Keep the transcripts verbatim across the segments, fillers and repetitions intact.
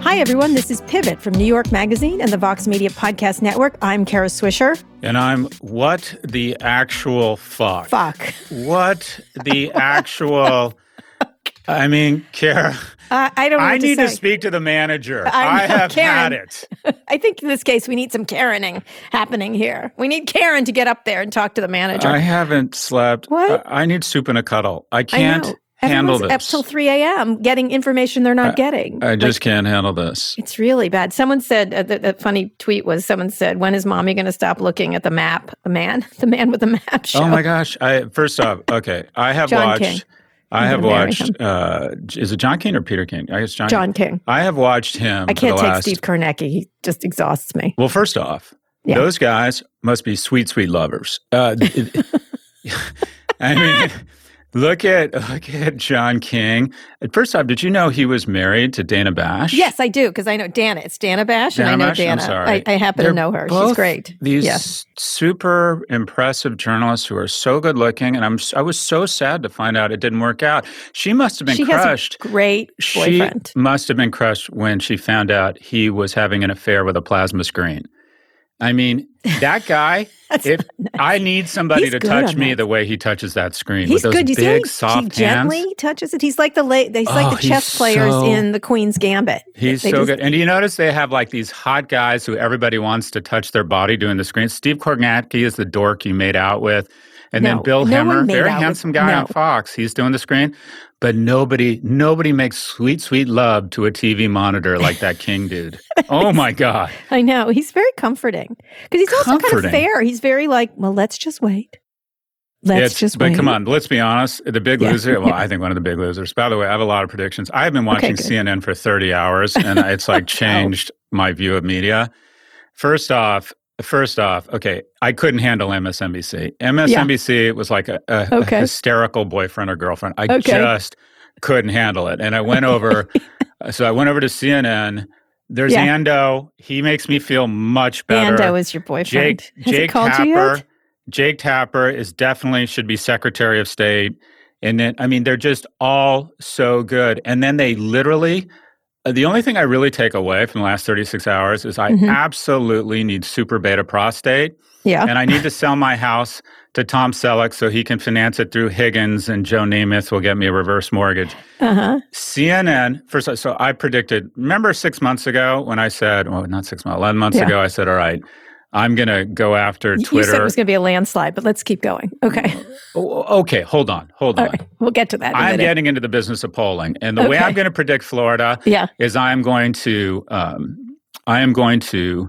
Hi, everyone. This is Pivot from New York Magazine and the Vox Media Podcast Network. I'm Kara Swisher. And I'm what the actual fuck. Fuck. What the actual... I mean, Kara, uh, I don't. Know I what to need say. to speak to the manager. I, I have Karen. had it. I think in this case, we need some Karening happening here. We need Karen to get up there and talk to the manager. I haven't slept. What? I, I need soup and a cuddle. I can't I handle this. Up till three a.m. getting information they're not I, getting. I just like, can't handle this. It's really bad. Someone said, uh, the, the funny tweet was, someone said, when is mommy going to stop looking at the map? The man, the man with the map show. Oh, my gosh. I First off, okay, I have John watched. King. I have watched, uh, is it John King or Peter King? I guess John, John King. I have watched him. I can't take last... Steve Kornacki. He just exhausts me. Well, first off, yeah. Those guys must be sweet, sweet lovers. Uh, I mean, look at look at John King. First off, did you know he was married to Dana Bash? Yes, I do, because I know Dana. It's Dana Bash, Dana and I know Bash? Dana. I'm sorry. I, I happen They're to know her. She's great. These yes. super impressive journalists who are so good looking, and I'm I was so sad to find out it didn't work out. She must have been she crushed. Has a great boyfriend. She must have been crushed when she found out he was having an affair with a plasma screen. I mean, that guy, if nice. I need somebody he's to touch me that. the way he touches that screen. He's with those good. You big, soft he hands. He gently touches it. He's like the la- he's oh, like the he's chess players so, in the Queen's Gambit. He's they so just, good. And do you notice they have like these hot guys who everybody wants to touch their body doing the screen? Steve Kornacki is the dork you made out with. And no, then Bill no Hemmer, very handsome with, guy no. on Fox. He's doing the screen. But nobody nobody makes sweet, sweet love to a T V monitor like that King dude. Oh, my God. I know. He's very comforting. Because he's comforting. also kind of fair. He's very like, well, let's just wait. Let's it's, just but wait. But come on, let's be honest. The big yeah. loser, well, yeah. I think one of the big losers. By the way, I have a lot of predictions. I've been watching okay, C N N for thirty hours, and it's like changed oh. my view of media. First off, First off, okay, I couldn't handle M S N B C. M S N B C yeah. was like a, a, okay. a hysterical boyfriend or girlfriend. I okay. just couldn't handle it. And I went over, so I went over to C N N. There's yeah. Ando. He makes me feel much better. Ando is your boyfriend. Jake, Jake Tapper. Jake Tapper is definitely, should be Secretary of State. And then, I mean, they're just all so good. And then they literally... The only thing I really take away from the last thirty-six hours is I mm-hmm. absolutely need super beta prostate. Yeah. And I need to sell my house to Tom Selleck so he can finance it through Higgins and Joe Nemeth will get me a reverse mortgage. Uh-huh. C N N, first, so I predicted, remember six months ago when I said, well, not six months, eleven months yeah. ago, I said, all right, I'm going to go after Twitter. You said it was going to be a landslide, but let's keep going. Okay. Okay, hold on, hold on. Right, we'll get to that in a minute. I'm getting into the business of polling. And the okay. way I'm going to predict Florida yeah. is I am going to um, I am going to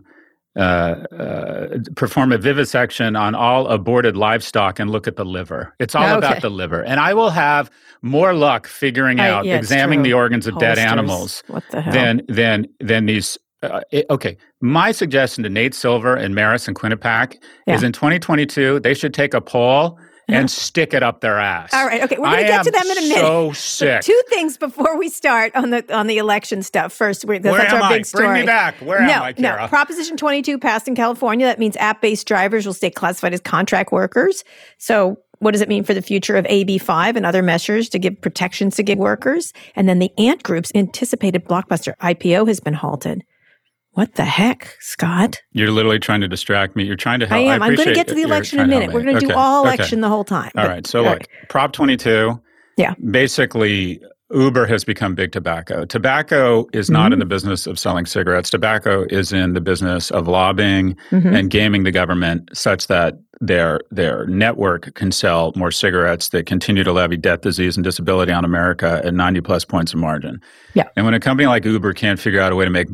uh, uh, perform a vivisection on all aborted livestock and look at the liver. It's all okay. about the liver. And I will have more luck figuring I, out, yeah, examining the organs of Holsters. dead animals what the hell? than, than, than these... Uh, it, okay, my suggestion to Nate Silver and Maris and Quinnipiac yeah. is in twenty twenty-two, they should take a poll and yeah. stick it up their ass. All right, okay, we're going to get to them in a minute. so sick. So two things before we start on the on the election stuff. First, we're, that's, Where that's am our big I? story. Bring me back. Where no, am I, Kara? No. Proposition twenty-two passed in California. That means app-based drivers will stay classified as contract workers. So what does it mean for the future of A B five and other measures to give protections to gig workers? And then the Ant Group's anticipated blockbuster I P O has been halted. What the heck, Scott? You're literally trying to distract me. You're trying to help. I am. I I'm going to get to the election in a minute. We're going to okay. do all election okay. the whole time. All but, right. So all look, right. Prop twenty-two. Yeah. Basically, Uber has become big tobacco. Tobacco is not mm-hmm. in the business of selling cigarettes. Tobacco is in the business of lobbying mm-hmm. and gaming the government such that their their network can sell more cigarettes that continue to levy death, disease, and disability on America at ninety plus points of margin. Yeah. And when a company like Uber can't figure out a way to make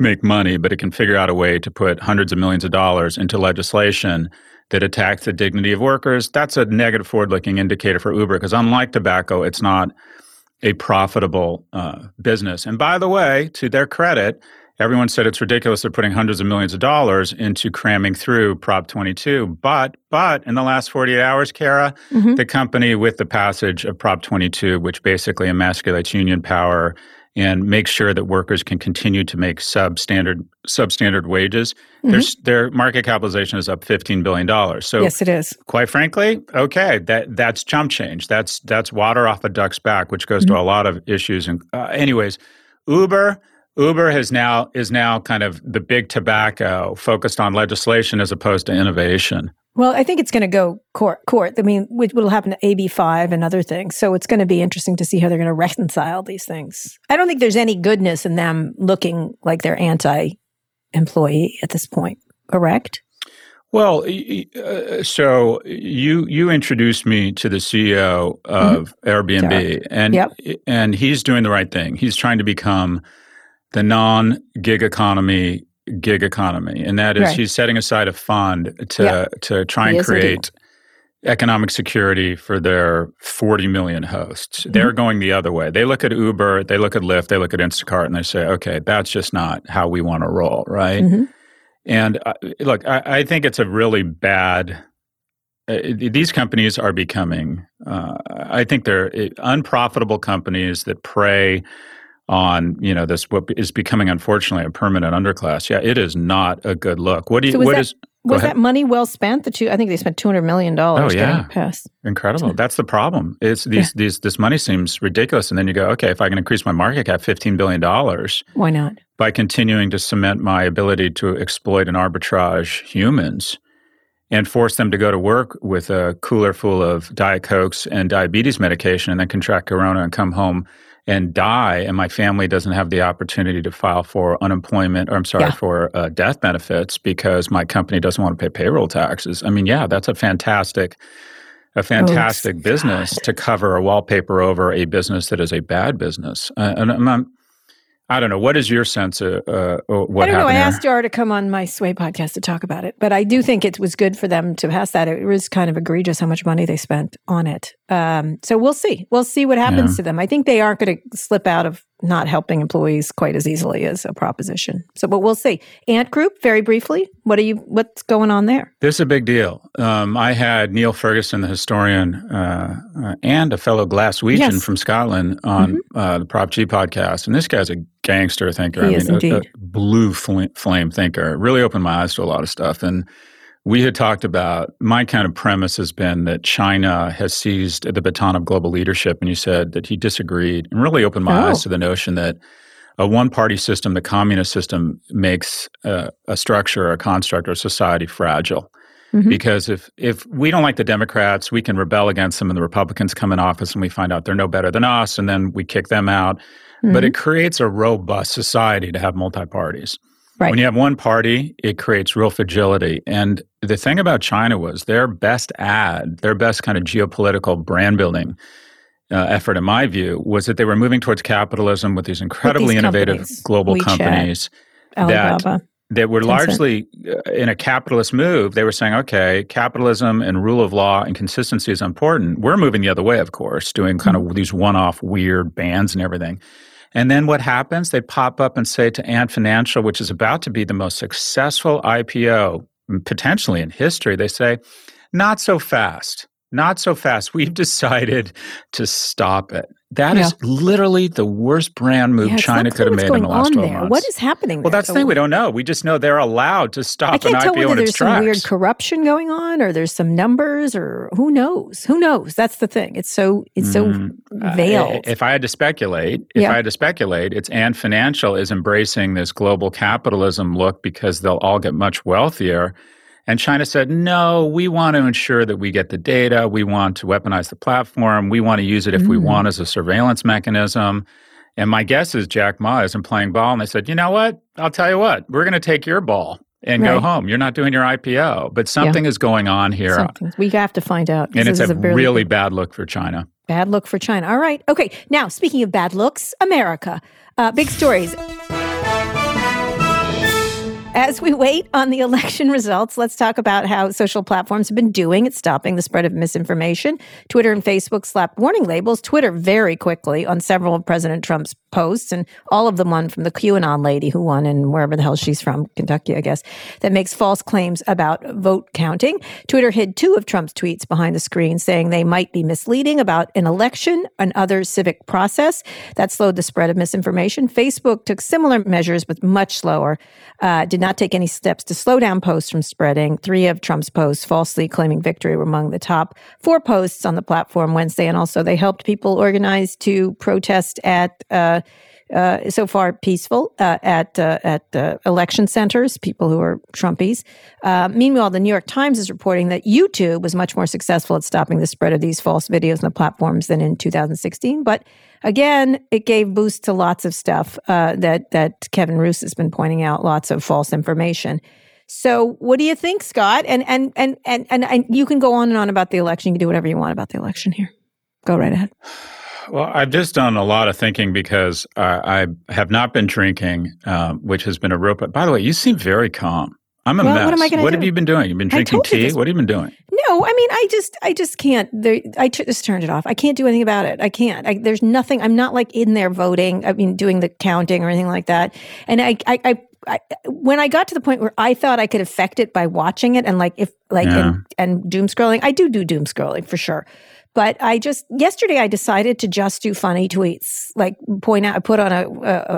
make money, but it can figure out a way to put hundreds of millions of dollars into legislation that attacks the dignity of workers, that's a negative forward-looking indicator for Uber because unlike tobacco, it's not a profitable uh, business. And by the way, to their credit, everyone said it's ridiculous they're putting hundreds of millions of dollars into cramming through Prop twenty-two. But but in the last forty-eight hours, Kara, mm-hmm. the company with the passage of Prop twenty-two, which basically emasculates union power and make sure that workers can continue to make substandard substandard wages. Mm-hmm. There's, their market capitalization is up fifteen billion dollars. So yes, it is. Quite frankly, okay, that that's chump change. That's that's water off a duck's back, which goes mm-hmm. to a lot of issues. And uh, anyways, Uber. Uber has now is now kind of the big tobacco, focused on legislation as opposed to innovation. Well, I think it's going to go court. Court. I mean, what will happen to A B five and other things? So it's going to be interesting to see how they're going to reconcile these things. I don't think there's any goodness in them looking like they're anti-employee at this point. Correct? Well, uh, so you you introduced me to the C E O of mm-hmm. Airbnb, Dark. and yep. and he's doing the right thing. He's trying to become the non-gig economy, gig economy. And that is right. he's setting aside a fund to yeah. to try and create economic security for their forty million hosts. Mm-hmm. They're going the other way. They look at Uber, they look at Lyft, they look at Instacart, and they say, okay, that's just not how we want to roll, right? Mm-hmm. And uh, look, I, I think it's a really bad uh, – these companies are becoming uh, – I think they're unprofitable companies that prey – on, you know, this what is becoming unfortunately a permanent underclass. Yeah, it is not a good look. What do you? So was what that, is, was that money well spent? The two, I think they spent two hundred million dollars. Oh yeah, passed. Incredible. That's the problem. It's these yeah. these this money seems ridiculous, and then you go, okay, if I can increase my market cap fifteen billion dollars, why not? By continuing to cement my ability to exploit and arbitrage humans, and force them to go to work with a cooler full of Diet Cokes and diabetes medication, and then contract corona and come home and die, and my family doesn't have the opportunity to file for unemployment, or I'm sorry, yeah. for uh, death benefits because my company doesn't want to pay payroll taxes. I mean, yeah, that's a fantastic, a fantastic oh, business God. to cover a wallpaper over a business that is a bad business. Uh, and I'm, I'm, I don't know. What is your sense of uh, what happened? I don't know. I there? asked Yara to come on my Sway podcast to talk about it, but I do think it was good for them to pass that. It was kind of egregious how much money they spent on it. Um, so we'll see. We'll see what happens yeah. to them. I think they aren't going to slip out of not helping employees quite as easily as a proposition. So, but we'll see. Ant Group, very briefly, what are you? What's going on there? This is a big deal. Um, I had Neil Ferguson, the historian, uh, uh, and a fellow Glaswegian yes. from Scotland on mm-hmm. uh, the Prop G podcast, and this guy's a gangster thinker. He I is mean, indeed. A, a blue fl- flame thinker. It really opened my eyes to a lot of stuff. And we had talked about, my kind of premise has been that China has seized the baton of global leadership. And you said that he disagreed and really opened my oh. eyes to the notion that a one-party system, the communist system, makes uh, a structure or a construct or a society fragile. Mm-hmm. Because if if we don't like the Democrats, we can rebel against them, and the Republicans come in office and we find out they're no better than us, and then we kick them out. Mm-hmm. But it creates a robust society to have multi-parties. Right. When you have one party, it creates real fragility. And the thing about China was their best ad, their best kind of geopolitical brand building uh, effort, in my view, was that they were moving towards capitalism with these incredibly with these innovative companies, global WeChat, companies Alibaba, that, that were Tencent. largely in a capitalist move. They were saying, okay, capitalism and rule of law and consistency is important. We're moving the other way, of course, doing kind mm-hmm. of these one-off weird bans and everything. And then what happens? They pop up and say to Ant Financial, which is about to be the most successful I P O potentially in history, they say, not so fast, not so fast. We've decided to stop it. That yeah. is literally the worst brand move yeah, China could have made in the last twelve months. What is happening there? Well, that's the thing. We don't know. We just know they're allowed to stop an I P O in its tracks. I can't tell whether there's some weird corruption going on, or there's some numbers, or who knows? Who knows? That's the thing. It's so it's so mm, veiled. Uh, if I had to speculate, if yeah. I had to speculate, it's Ant Financial is embracing this global capitalism look because they'll all get much wealthier. And China said, no, we want to ensure that we get the data. We want to weaponize the platform. We want to use it if mm. we want as a surveillance mechanism. And my guess is Jack Ma isn't playing ball. And they said, you know what? I'll tell you what. We're going to take your ball and right. go home. You're not doing your I P O. But something yeah. is going on here. Something. We have to find out. And it's a, a really bad look for China. Bad look for China. All right. Okay. Now, speaking of bad looks, America. Uh, big stories. As we wait on the election results, let's talk about how social platforms have been doing at stopping the spread of misinformation. Twitter and Facebook slapped warning labels, Twitter very quickly, on several of President Trump's posts, and all of them one from the QAnon lady who won in wherever the hell she's from, Kentucky, I guess, that makes false claims about vote counting. Twitter hid two of Trump's tweets behind the screen, saying they might be misleading about an election and other civic process. That slowed the spread of misinformation. Facebook took similar measures, but much slower, uh, did not take any steps to slow down posts from spreading. Three of Trump's posts falsely claiming victory were among the top four posts on the platform Wednesday, and also they helped people organize to protest at uh, Uh, so far peaceful uh, at uh, at uh, election centers, people who are Trumpies. Uh, meanwhile, the New York Times is reporting that YouTube was much more successful at stopping the spread of these false videos on the platforms than in two thousand sixteen. But again, it gave boost to lots of stuff uh, that that Kevin Roos has been pointing out, lots of false information. So what do you think, Scott? And and and and and, and you can go on and on about the election. You can do whatever you want about the election here. Go right ahead. Well, I've just done a lot of thinking because uh, I have not been drinking, um, which has been a real... But by the way, you seem very calm. I'm a well, mess. What, am I what have you been doing? You've been drinking tea? What have you been doing? No, I mean, I just I just can't. There, I t- just turned it off. I can't do anything about it. I can't. I, there's nothing. I'm not like in there voting. I mean, doing the counting or anything like that. And I... I, I I, when I got to the point where I thought I could affect it by watching it and like if like yeah. and, and doom scrolling, I do do doom scrolling for sure. But I just yesterday I decided to just do funny tweets, like point out. I put on a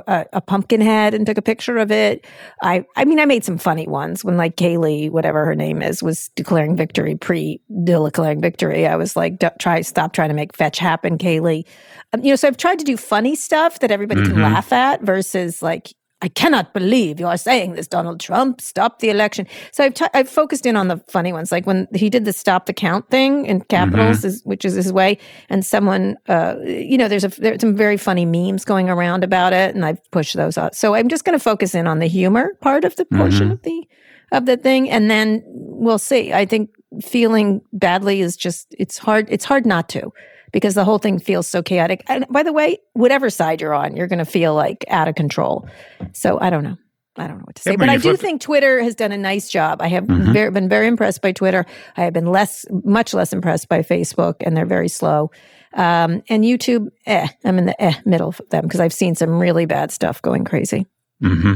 a, a pumpkin head and took a picture of it. I I mean I made some funny ones when like Kaylee, whatever her name is, was declaring victory pre declaring victory. I was like, try stop trying to make fetch happen, Kaylee. Um, you know, so I've tried to do funny stuff that everybody mm-hmm. can laugh at versus like. I cannot believe you are saying this, Donald Trump. Stop the election. So I've, t- I've focused in on the funny ones, like when he did the stop the count thing in capitals, mm-hmm. is, which is his way. And someone, uh, you know, there's a, there's some very funny memes going around about it, and I've pushed those out. So I'm just going to focus in on the humor part of the portion mm-hmm. of the of the thing, and then we'll see. I think feeling badly is just it's hard. It's hard not to. Because the whole thing feels so chaotic. And by the way, whatever side you're on, you're going to feel like out of control. So I don't know. I don't know what to say. Yeah, but I do flip- think Twitter has done a nice job. I have mm-hmm. very, been very impressed by Twitter. I have been less, much less impressed by Facebook, and they're very slow. Um, and YouTube, eh, I'm in the eh middle of them because I've seen some really bad stuff going crazy. Mm-hmm.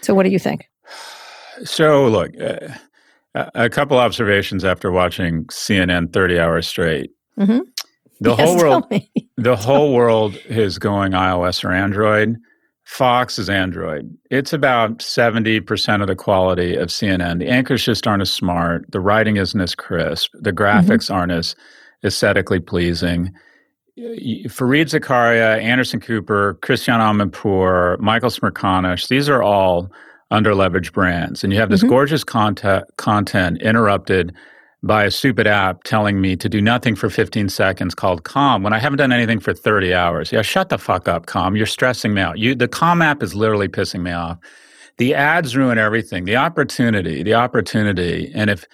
So what do you think? So look, uh, a couple observations after watching C N N thirty hours straight. Mm-hmm. The yes, whole world, the whole world is going iOS or Android. Fox is Android. It's about seventy percent of the quality of C N N. The anchors just aren't as smart. The writing isn't as crisp. The graphics mm-hmm. aren't as aesthetically pleasing. Fareed Zakaria, Anderson Cooper, Christian Amanpour, Michael Smirkanish, these are all under-leveraged brands. And you have this mm-hmm. gorgeous content, content interrupted by a stupid app telling me to do nothing for fifteen seconds called Calm when I haven't done anything for thirty hours. Yeah, shut the fuck up, Calm. You're stressing me out. You, the Calm app is literally pissing me off. The ads ruin everything. The opportunity, the opportunity. And if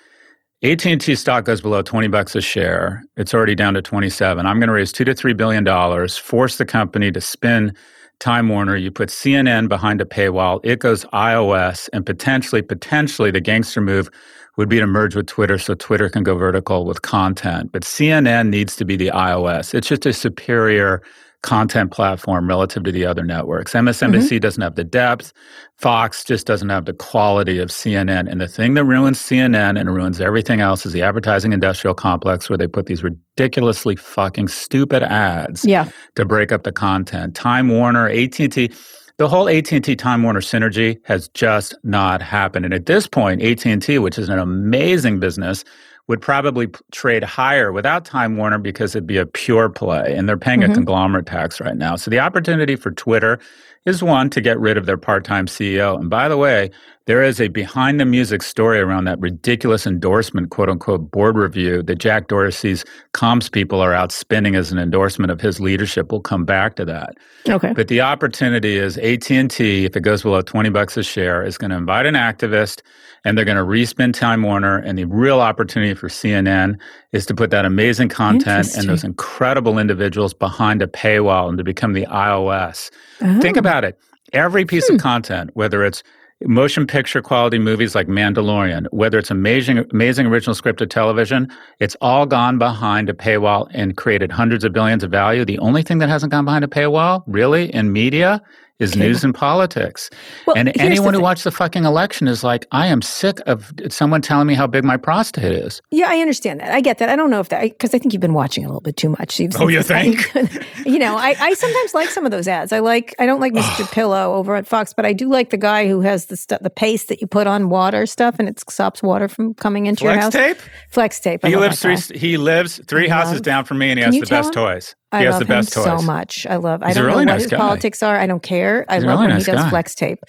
A T and T stock goes below twenty bucks a share, it's already down to twenty-seven. I'm going to raise two to three billion dollars, force the company to spin Time Warner. You put C N N behind a paywall. It goes iOS, and potentially, potentially the gangster move would be to merge with Twitter so Twitter can go vertical with content. But C N N needs to be the iOS. It's just a superior content platform relative to the other networks. M S N B C mm-hmm. doesn't have the depth. Fox just doesn't have the quality of C N N. And the thing that ruins C N N and ruins everything else is the advertising industrial complex where they put these ridiculously fucking stupid ads yeah. to break up the content. Time Warner, A T and T... The whole A T and T Time Warner synergy has just not happened. And at this point, A T and T, which is an amazing business, would probably p- trade higher without Time Warner because it'd be a pure play. And they're paying mm-hmm. a conglomerate tax right now. So the opportunity for Twitter is one, to get rid of their part-time C E O. And by the way, there is a behind-the-music story around that ridiculous endorsement, quote-unquote, board review that Jack Dorsey's comms people are out spinning as an endorsement of his leadership. We'll come back to that. Okay. But the opportunity is A T and T, if it goes below twenty bucks a share, is going to invite an activist, and they're going to re-spin Time Warner. And the real opportunity for C N N is to put that amazing content and those incredible individuals behind a paywall and to become the iOS. Oh. Think about it. Every piece hmm. of content, whether it's motion picture quality movies like Mandalorian, whether it's amazing, amazing original scripted television, it's all gone behind a paywall and created hundreds of billions of value. The only thing that hasn't gone behind a paywall, really, in media is cable. News and politics. Well, and anyone who watched the fucking election is like, I am sick of someone telling me how big my prostate is. Yeah, I understand that. I get that. I don't know if that, because I, I think you've been watching a little bit too much. You've, oh, you think? I, you know, I, I sometimes like some of those ads. I like, I don't like Mister Pillow over at Fox, but I do like the guy who has the stu- the paste that you put on water stuff and it stops water from coming into Flex your house. Flex tape? Flex tape. I he, lives three, he lives three I houses love. down from me and he Can has the best him? toys. I he love has the him best toys. so much. I love. He's I don't really know nice what his guy. politics are. I don't care. I he's love really when nice he does guy. Flex tape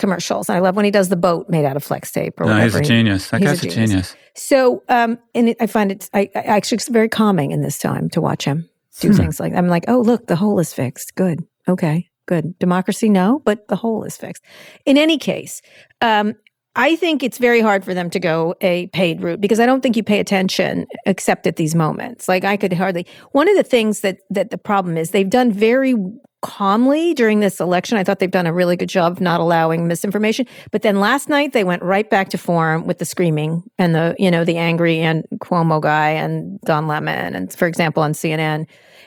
commercials. And I love when he does the boat made out of Flex tape. Or no, whatever. He's a genius. That he's guy's a genius. A genius. So, um, and it, I find it I, I actually it's very calming in this time to watch him do hmm. things like. I'm like, oh look, the hole is fixed. Good. Okay. Good. Democracy, no, but the hole is fixed. In any case, um, I think it's very hard for them to go a paid route because I don't think you pay attention except at these moments. Like I could hardly, one of the things that that the problem is they've done very calmly during this election. I thought they've done a really good job of not allowing misinformation. But then last night they went right back to form with the screaming and the, you know, the angry and Cuomo guy and Don Lemon and for example on C N N.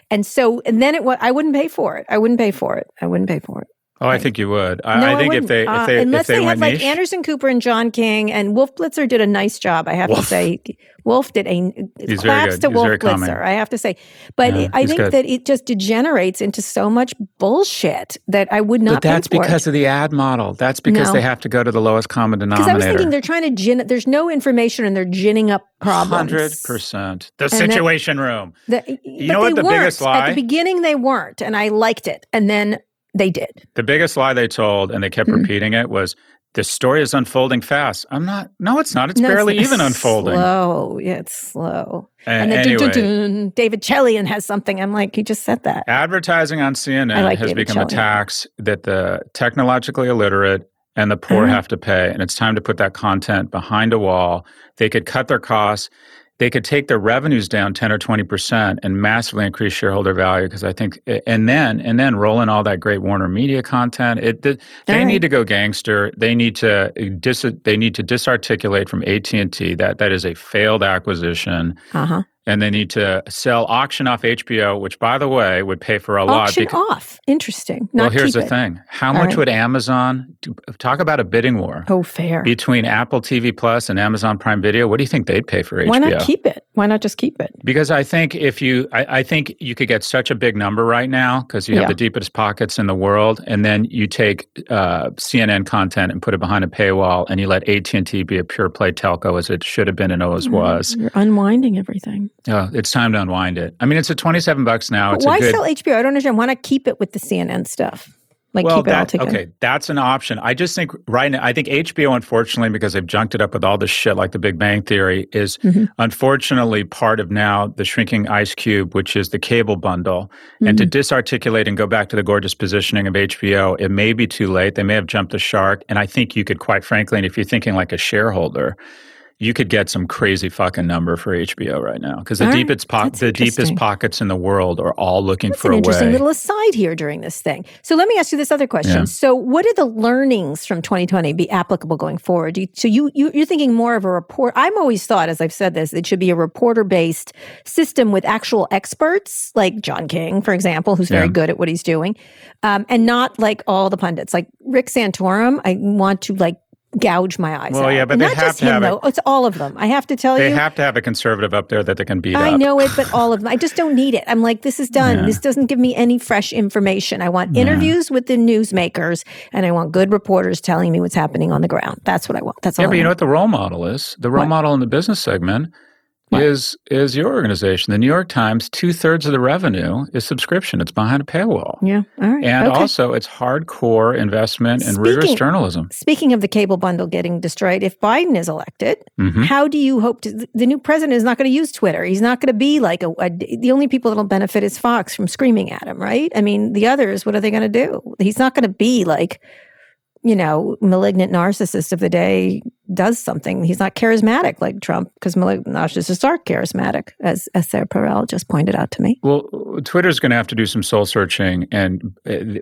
And so, and then it was, I wouldn't pay for it. I wouldn't pay for it. I wouldn't pay for it. Oh, I think you would. I, no, I think I if they, if they, uh, unless if they, they had like niche. Anderson Cooper and John King, and Wolf Blitzer did a nice job. I have Wolf. to say, Wolf did a He's claps to He's Wolf Blitzer. Calming. I have to say, but yeah, I think good. that it just degenerates into so much bullshit that I would not. But that's because it. of the ad model. That's because no. they have to go to the lowest common denominator. Because I was thinking they're trying to gin. There's no information, and they're ginning up problems. one hundred percent The and Situation that, Room. The, you know what? The biggest lie at the beginning they weren't, and I liked it, and then. They did. The biggest lie they told, and they kept mm-hmm. repeating it, was the story is unfolding fast. I'm not. No, it's not. It's no, barely it's, even it's unfolding. Slow. Yeah, it's slow. And, and then anyway, dun, dun, dun, David Chelian has something. I'm like, he just said that. Advertising on C N N like has David become Chelian. a tax that the technologically illiterate and the poor mm-hmm. have to pay. And it's time to put that content behind a wall. They could cut their costs. They could take their revenues down ten or twenty percent and massively increase shareholder value because I think, and then and then roll in all that great Warner Media content. It they right. need to go gangster. They need to dis, they need to disarticulate from A T and T that that is a failed acquisition. Uh-huh. And they need to sell auction off H B O, which by the way would pay for a lot. Auction because, off, interesting. Not well, here's the it. thing: how all much right. would Amazon do, talk about a bidding war? Oh, fair between Apple T V Plus and Amazon Prime Video. What do you think they'd pay for H B O? Why not keep it? Why not just keep it? Because I think if you, I, I think you could get such a big number right now because you have yeah. the deepest pockets in the world, and then you take uh, C N N content and put it behind a paywall, and you let A T and T be a pure play telco as it should have been and always mm, was. You're unwinding everything. Oh, it's time to unwind it. I mean, it's at twenty-seven bucks now. It's why a good, sell H B O? I don't understand. Why not keep it with the C N N stuff? Like well, keep it that, all together. Okay, that's an option. I just think right now, I think H B O, unfortunately, because they've junked it up with all this shit like The Big Bang Theory, is mm-hmm. unfortunately part of now the shrinking ice cube, which is the cable bundle. Mm-hmm. And to disarticulate and go back to the gorgeous positioning of H B O, it may be too late. They may have jumped the shark. And I think you could, quite frankly, and if you're thinking like a shareholder, you could get some crazy fucking number for H B O right now because the right. deepest po- the deepest pockets in the world are all looking that's for a way. That's an interesting little aside here during this thing. So let me ask you this other question. Yeah. So what are the learnings from twenty twenty be applicable going forward? You, so you, you, you're thinking more of a report. I'm always thought, as I've said this, it should be a reporter-based system with actual experts like John King, for example, who's very yeah. good at what he's doing, um, and not like all the pundits. Like Rick Santorum, I want to like, gouge my eyes well, out. Well, yeah, but and they not have just to him, have though. It. It's all of them. I have to tell they you. They have to have a conservative up there that they can beat I up. I know it, but all of them. I just don't need it. I'm like, this is done. Yeah. This doesn't give me any fresh information. I want yeah. interviews with the newsmakers, and I want good reporters telling me what's happening on the ground. That's what I want. That's all. Yeah, but I you want. know what the role model is? The role what? model in the business segment what? is is your organization. The New York Times, two-thirds of the revenue is subscription. It's behind a paywall. Yeah, all right. And okay. also, it's hardcore investment and rigorous journalism. Speaking of the cable bundle getting destroyed, if Biden is elected, mm-hmm. how do you hope to... The new president is not going to use Twitter. He's not going to be like a, a... The only people that will benefit is Fox from screaming at him, right? I mean, the others, what are they going to do? He's not going to be like... you know, malignant narcissist of the day does something. He's not charismatic like Trump, because malignant narcissists are charismatic, as, as Sarah Perel just pointed out to me. Well, Twitter's going to have to do some soul searching. And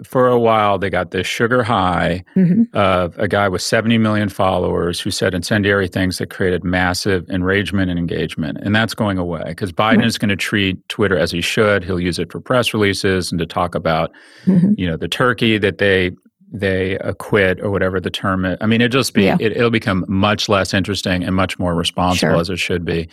for a while, they got this sugar high mm-hmm. of a guy with seventy million followers who said incendiary things that created massive enragement and engagement. And that's going away because Biden mm-hmm. is going to treat Twitter as he should. He'll use it for press releases and to talk about, mm-hmm. you know, the turkey that they... they acquit or whatever the term is. I mean, it'll just be, yeah. it, it'll become much less interesting and much more responsible sure. as it should be.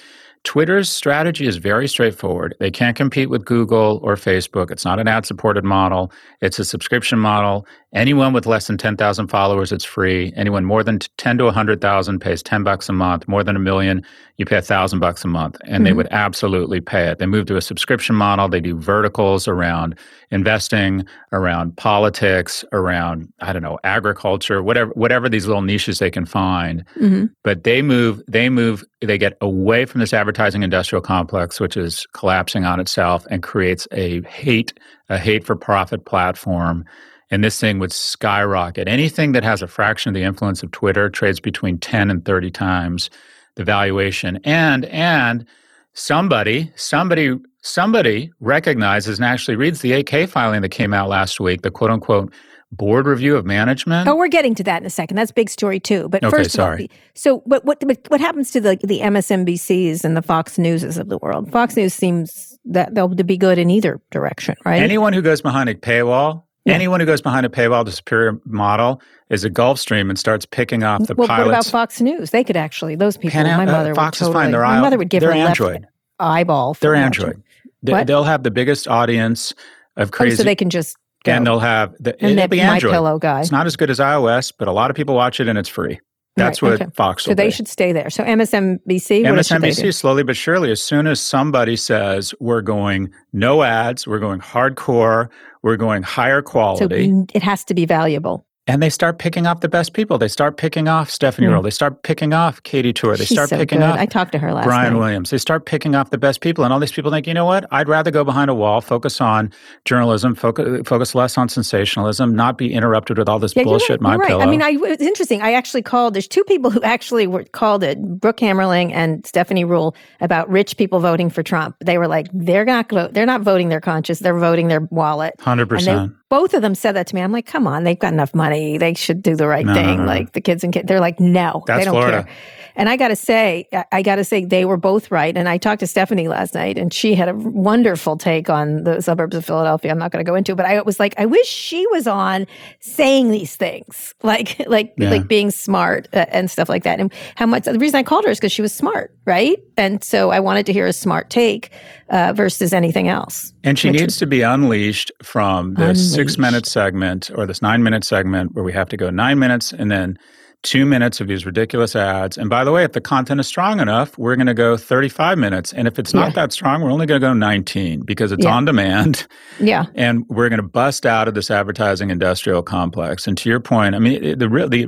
Twitter's strategy is very straightforward. They can't compete with Google or Facebook. It's not an ad-supported model. It's a subscription model. Anyone with less than ten thousand followers, it's free. Anyone more than ten to one hundred thousand pays ten bucks a month. More than a million, you pay one thousand bucks a month. And mm-hmm. they would absolutely pay it. They move to a subscription model. They do verticals around investing, around politics, around, I don't know, agriculture, whatever whatever these little niches they can find. Mm-hmm. But they move, they move, they get away from this advertising advertising industrial complex, which is collapsing on itself and creates a hate, a hate-for-profit platform. And this thing would skyrocket. Anything that has a fraction of the influence of Twitter trades between ten and thirty times the valuation. And and somebody, somebody, somebody recognizes and actually reads the eight K filing that came out last week, the quote-unquote board review of management. Oh, we're getting to that in a second. That's a big story too. But okay, first, sorry. All, so but what what happens to the the M S N B Cs and the Fox Newses of the world? Fox News seems that they'll be good in either direction, right? Anyone who goes behind a paywall, yeah. anyone who goes behind a paywall, the superior model is a Gulfstream and starts picking off the well, pilots. What about Fox News? They could actually those people. Pan- my mother uh, Fox would totally, is fine. They're my mother would give her Android. Left eyeball. For they're Android. They, they'll have the biggest audience of crazy. Oh, so they can just. Go. And they'll have the and it'll be Android. MyPillow guy. It's not as good as iOS, but a lot of people watch it and it's free. That's right, what okay. Fox will do. So they be. should stay there. So M S N B C, what M S N B C, slowly but surely, as soon as somebody says, we're going no ads, we're going hardcore, we're going higher quality. So it has to be valuable. And they start picking off the best people. They start picking off Stephanie mm. Earle. They start picking off Katie Tour. They She's start so picking good. off I talked to her last Brian night. Williams. They start picking off the best people. And all these people think, you know what? I'd rather go behind a wall, focus on journalism, focus, focus less on sensationalism, not be interrupted with all this yeah, bullshit, you're right, my you're right. I mean, I, it's interesting. I actually called, there's two people who actually were called it, Brooke Hammerling and Stephanie Earle, about rich people voting for Trump. They were like, they're not, they're not voting their conscience. They're voting their wallet. one hundred percent. Both of them said that to me. I'm like, come on, they've got enough money. They should do the right no, thing. No, no, like the kids and kids, they're like, no, that's they don't Florida. Care. And I got to say, I got to say they were both right. And I talked to Stephanie last night and she had a wonderful take on the suburbs of Philadelphia. I'm not going to go into it, but I was like, I wish she was on saying these things, like, like, yeah. like being smart uh, and stuff like that. And how much, the reason I called her is because she was smart, right? And so I wanted to hear a smart take uh, versus anything else. And she needs was, to be unleashed from this. Um, six-minute segment or this nine-minute segment where we have to go nine minutes and then two minutes of these ridiculous ads. And by the way, if the content is strong enough, we're going to go thirty-five minutes. And if it's not yeah. that strong, we're only going to go nineteen because it's yeah. on demand. Yeah. And we're going to bust out of this advertising industrial complex. And to your point, I mean, the real the,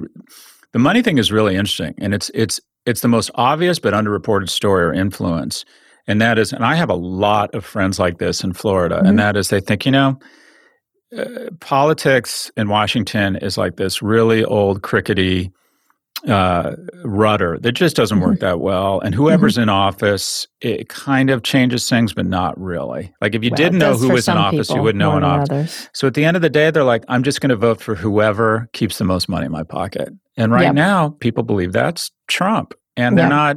the money thing is really interesting. And it's it's it's the most obvious but underreported story or influence. And that is, and I have a lot of friends like this in Florida, mm-hmm. and that is they think, you know, Uh, politics in Washington is like this really old crickety uh, rudder that just doesn't mm-hmm. work that well. And whoever's mm-hmm. in office, it kind of changes things, but not really. Like if you well, didn't know who was in office, people, you wouldn't know in office. Others. So at the end of the day, they're like, I'm just going to vote for whoever keeps the most money in my pocket. And right yep. now, people believe that's Trump. And they're yep. not,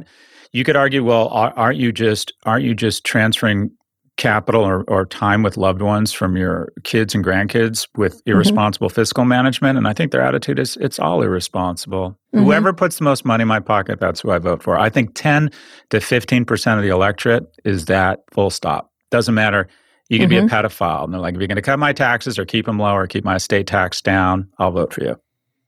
you could argue, well, aren't you just, aren't you just transferring capital or, or time with loved ones from your kids and grandkids with irresponsible mm-hmm. fiscal management. And I think their attitude is it's all irresponsible. Mm-hmm. Whoever puts the most money in my pocket, that's who I vote for. I think ten to fifteen percent of the electorate is that full stop. Doesn't matter. You could mm-hmm. be a pedophile. And they're like, if you're going to cut my taxes or keep them low or keep my estate tax down, I'll vote for you.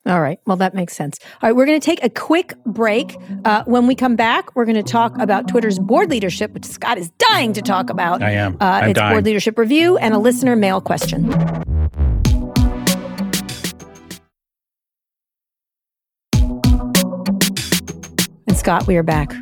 All right. Well, that makes sense. All right. We're going to take a quick break. Uh, when we come back, we're going to talk about Twitter's board leadership, which Scott is dying to talk about. I am. Uh, I'm it's dying. Board leadership review and a listener mail question. And Scott, we are back.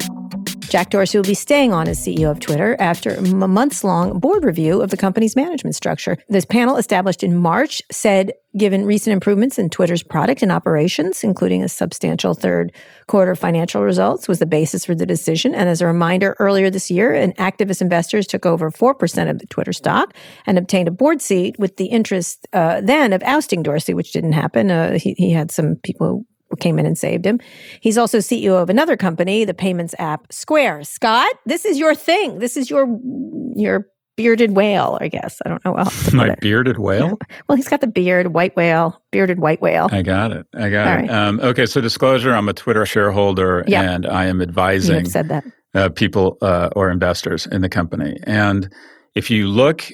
Jack Dorsey will be staying on as C E O of Twitter after a months-long board review of the company's management structure. This panel, established in March, said, given recent improvements in Twitter's product and operations, including a substantial third quarter financial results, was the basis for the decision. And as a reminder, earlier this year, an activist investors took over four percent of the Twitter stock and obtained a board seat with the interest uh, then of ousting Dorsey, which didn't happen. Uh, he, he had some people who came in and saved him. He's also C E O of another company, the payments app Square. Scott, this is your thing. This is your your. Bearded whale, I guess. I don't know what else to put My it. Bearded whale? Yeah. Well, he's got the beard, white whale, bearded white whale. I got it. I got All it. Right. Um, okay, so disclosure, I'm a Twitter shareholder, yep. and I am advising you have said that. Uh, people uh, or investors in the company. And if you look,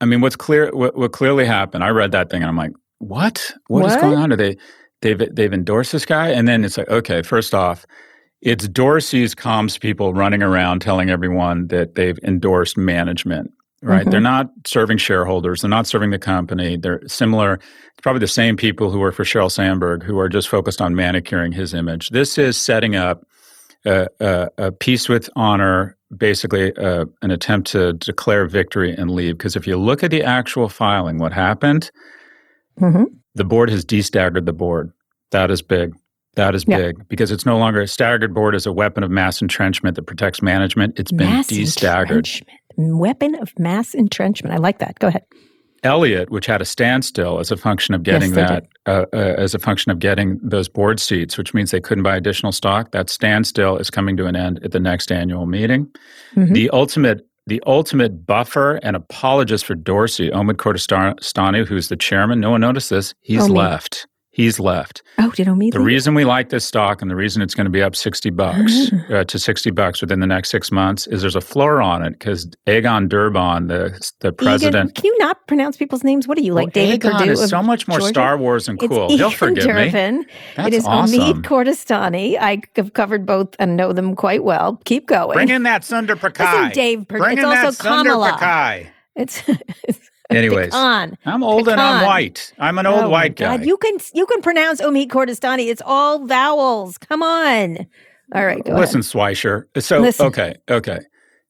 I mean, what's clear, what, what clearly happened, I read that thing and I'm like, what? What, what? is going on? Are they, they've, they've endorsed this guy? And then it's like, okay, first off, it's Dorsey's comms people running around telling everyone that they've endorsed management. Right? Mm-hmm. They're not serving shareholders. They're not serving the company. They're similar. It's probably the same people who work for Sheryl Sandberg who are just focused on manicuring his image. This is setting up a, a, a peace with honor, basically a, an attempt to declare victory and leave. Because if you look at the actual filing, what happened, mm-hmm. the board has de-staggered the board. That is big. That is yeah. big because it's no longer a staggered board as a weapon of mass entrenchment that protects management. It's been mass de-staggered. Weapon of mass entrenchment. I like that. Go ahead. Elliott, which had a standstill as a function of getting yes, that, uh, uh, as a function of getting those board seats, which means they couldn't buy additional stock. That standstill is coming to an end at the next annual meeting. Mm-hmm. The ultimate, the ultimate buffer and apologist for Dorsey, Omid Kordestani, who's the chairman. No one noticed this. He's oh, left. He's left. Oh, did Omid? The reason we like this stock and the reason it's going to be up sixty bucks uh, to sixty bucks within the next six months is there's a floor on it because Egon Durban, the the president. Egan, can you not pronounce people's names? What are you like, well, David Perdue? Egon is so much more Georgia? Star Wars and cool. It's He'll Egan forgive Durban. Me. That's it is awesome. Omid Kordestani. I have covered both and know them quite well. Keep going. Bring in that Sundar Pichai. Listen, Dave Perdue. Bring it's in also that Kamala. Sundar Pichai. It's. it's Anyways, Pecan. I'm old Pecan. And I'm white. I'm an old oh white guy. God. You can you can pronounce Omid Kordestani. It's all vowels. Come on. All right, go Listen, ahead. Swisher. So, Listen. okay, okay.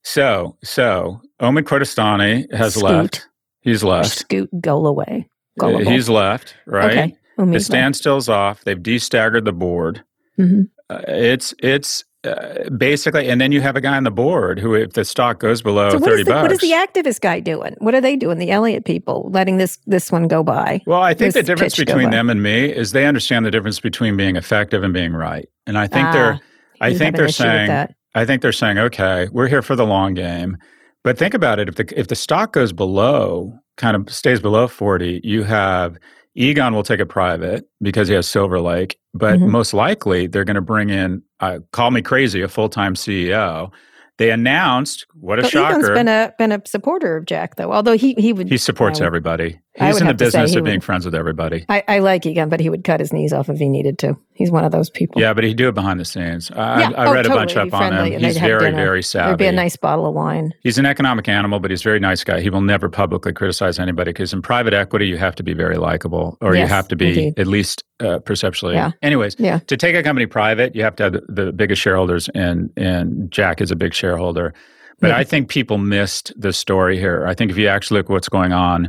So, so Omid Kordestani has Scoot. left. He's left. Or scoot, go away. Go uh, he's left, right? Okay. Omid the standstill's left. off. They've de-staggered the board. Mm-hmm. Uh, it's, it's. Uh, basically, and then you have a guy on the board who, if the stock goes below so thirty the, bucks, what is the activist guy doing? What are they doing? The Elliott people letting this this one go by? Well, I think the difference between them and me is they understand the difference between being effective and being right, and I think ah, they're, I think they're saying, I think they're saying, okay, we're here for the long game. But think about it: if the if the stock goes below, kind of stays below forty, you have. Egon will take it private because he has Silver Lake, but mm-hmm. most likely they're going to bring in, uh, call me crazy, a full-time C E O. They announced, what a but shocker. Egon's been a, been a supporter of Jack, though, although he, he would— He supports would, everybody. He's in the business of would, being friends with everybody. I, I like Egon, but he would cut his knees off if he needed to. He's one of those people. Yeah, but he'd do it behind the scenes. I, yeah. I, I oh, read totally. a bunch up on him. He's very, dinner. very savvy. There'd be a nice bottle of wine. He's an economic animal, but he's a very nice guy. He will never publicly criticize anybody because in private equity, you have to be very likable or yes, you have to be indeed. at least uh, perceptually. Yeah. Anyways, yeah. to take a company private, you have to have the, the biggest shareholders, and, and Jack is a big shareholder. But yes. I think people missed the story here. I think if you actually look at what's going on,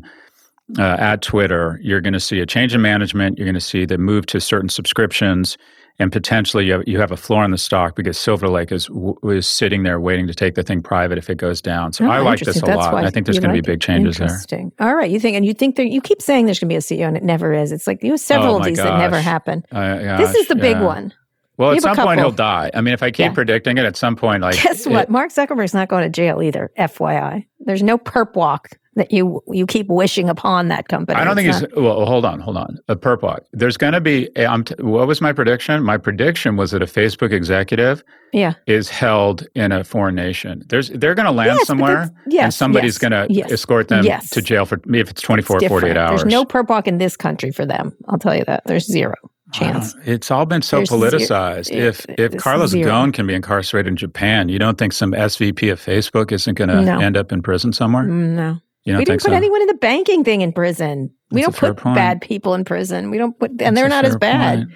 Uh, at Twitter, you're going to see a change in management. You're going to see the move to certain subscriptions, and potentially you have, you have a floor on the stock because Silver Lake is w- is sitting there waiting to take the thing private if it goes down. So oh, I like this a That's lot. I think there's going like to be big changes interesting. there. All right, you think and you think there. You keep saying there's going to be a C E O, and it never is. It's like you have several oh, of these gosh. that never happen. Uh, gosh, this is the big yeah. one. Well, we at some point he'll die. I mean, if I keep yeah. predicting it, at some point, like guess what? It, Mark Zuckerberg's not going to jail either. F Y I, there's no perp walk that you you keep wishing upon that company. I don't it's think not, he's. Well, hold on, hold on. A perp walk. There's going to be. I'm t- what was my prediction? My prediction was that a Facebook executive, yeah. is held in a foreign nation. There's they're going to land yes, somewhere, yes, and somebody's yes, going to yes, escort them yes. to jail for if it's twenty-four, it's forty-eight hours. There's no perp walk in this country for them. I'll tell you that. There's zero. Chance. It's all been so There's politicized. Zero. If if There's Carlos zero. Ghosn can be incarcerated in Japan, you don't think some S V P of Facebook isn't going to no. end up in prison somewhere? No. You don't we didn't think put so? anyone in the banking thing in prison. We That's don't put point. bad people in prison. We don't put, and That's they're not as bad. Point.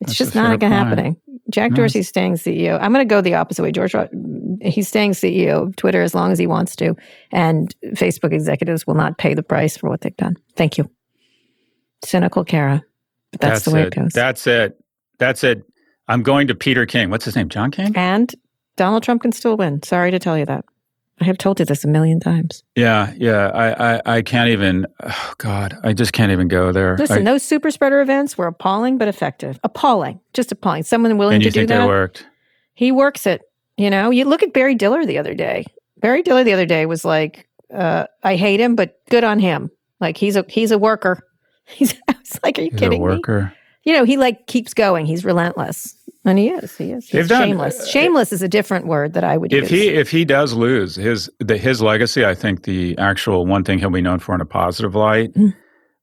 It's That's just not happening. Jack Dorsey's no. staying C E O. I'm going to go the opposite way. George he's staying C E O of Twitter as long as he wants to, and Facebook executives will not pay the price for what they've done. Thank you. Cynical Kara. But that's, that's the way it. it goes. That's it. That's it. I'm going to Peter King. What's his name? John King? And Donald Trump can still win. Sorry to tell you that. I have told you this a million times. Yeah, yeah. I, I, I can't even, oh God, I just can't even go there. Listen, I, those super spreader events were appalling but effective. Appalling. Just appalling. Someone willing to do that. And you think they worked? He works it. You know, you look at Barry Diller the other day. Barry Diller the other day was like, uh, I hate him, but good on him. Like, he's a he's a worker. He's, I was like, are you he's kidding me? He's a worker. Me? You know, he like keeps going. He's relentless. And he is. He is. He's done, shameless. Uh, shameless is a different word that I would if use. If he if he does lose, his the, his legacy, I think the actual one thing he'll be known for in a positive light mm.